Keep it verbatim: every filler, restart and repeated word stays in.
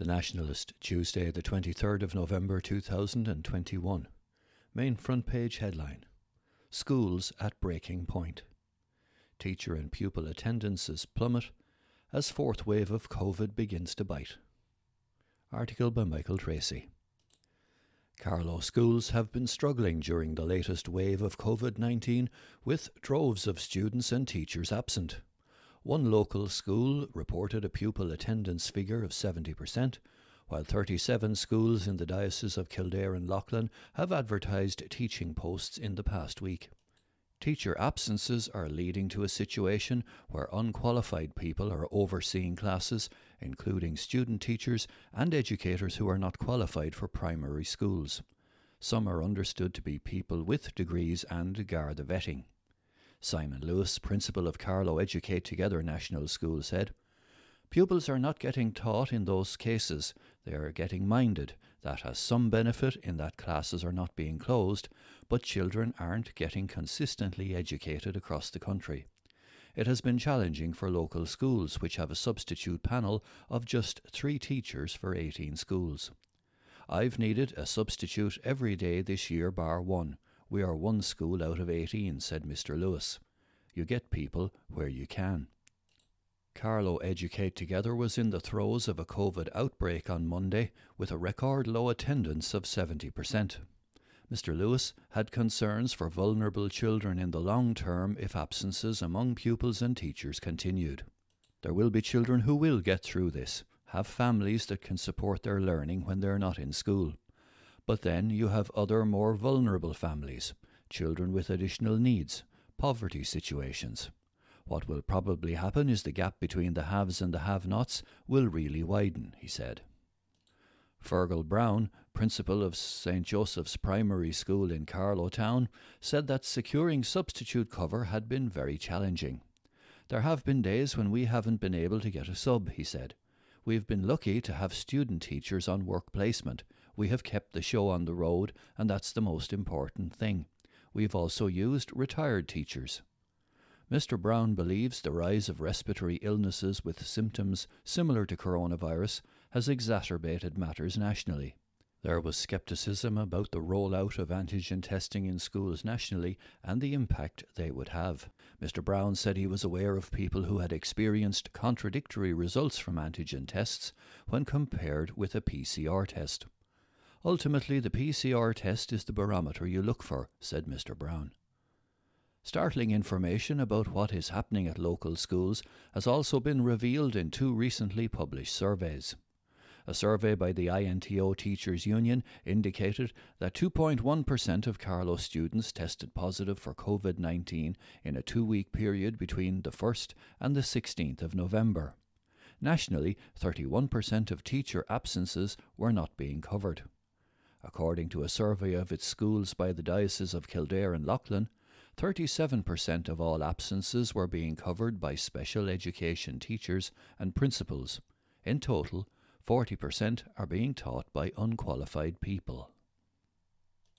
The Nationalist, Tuesday the twenty-third of November two thousand twenty-one. Main front page headline. Schools at breaking point. Teacher and pupil attendances plummet as fourth wave of COVID begins to bite. Article by Michael Tracy. Carlow schools have been struggling during the latest wave of COVID nineteen with droves of students and teachers absent. One local school reported a pupil attendance figure of seventy percent, while thirty-seven schools in the Diocese of Kildare and Loughlin have advertised teaching posts in the past week. Teacher absences are leading to a situation where unqualified people are overseeing classes, including student teachers and educators who are not qualified for primary schools. Some are understood to be people with degrees and Garda vetting. Simon Lewis, principal of Carlow Educate Together National School, said, "Pupils are not getting taught in those cases. They are getting minded. That has some benefit in that classes are not being closed, but children aren't getting consistently educated across the country. It has been challenging for local schools, which have a substitute panel of just three teachers for eighteen schools. I've needed a substitute every day this year bar one. We are one school out of eighteen, said Mister Lewis. You get people where you can." Carlow Educate Together was in the throes of a COVID outbreak on Monday with a record low attendance of seventy percent. Mister Lewis had concerns for vulnerable children in the long term if absences among pupils and teachers continued. "There will be children who will get through this, have families that can support their learning when they're not in school. But then you have other more vulnerable families, children with additional needs, poverty situations. What will probably happen is the gap between the haves and the have-nots will really widen," he said. Fergal Brown, principal of Saint Joseph's Primary School in Carlow Town, said that securing substitute cover had been very challenging. "There have been days when we haven't been able to get a sub," he said. "We've been lucky to have student teachers on work placement. We have kept the show on the road, and that's the most important thing. We've also used retired teachers." Mister Brown believes the rise of respiratory illnesses with symptoms similar to coronavirus has exacerbated matters nationally. There was scepticism about the rollout of antigen testing in schools nationally and the impact they would have. Mister Brown said he was aware of people who had experienced contradictory results from antigen tests when compared with a P C R test. "Ultimately, the P C R test is the barometer you look for," said Mister Brown. Startling information about what is happening at local schools has also been revealed in two recently published surveys. A survey by the I N T O Teachers Union indicated that two point one percent of Carlow students tested positive for COVID nineteen in a two-week period between the first and the sixteenth of November. Nationally, thirty-one percent of teacher absences were not being covered. According to a survey of its schools by the Diocese of Kildare and Loughlin, thirty-seven percent of all absences were being covered by special education teachers and principals. In total, forty percent are being taught by unqualified people.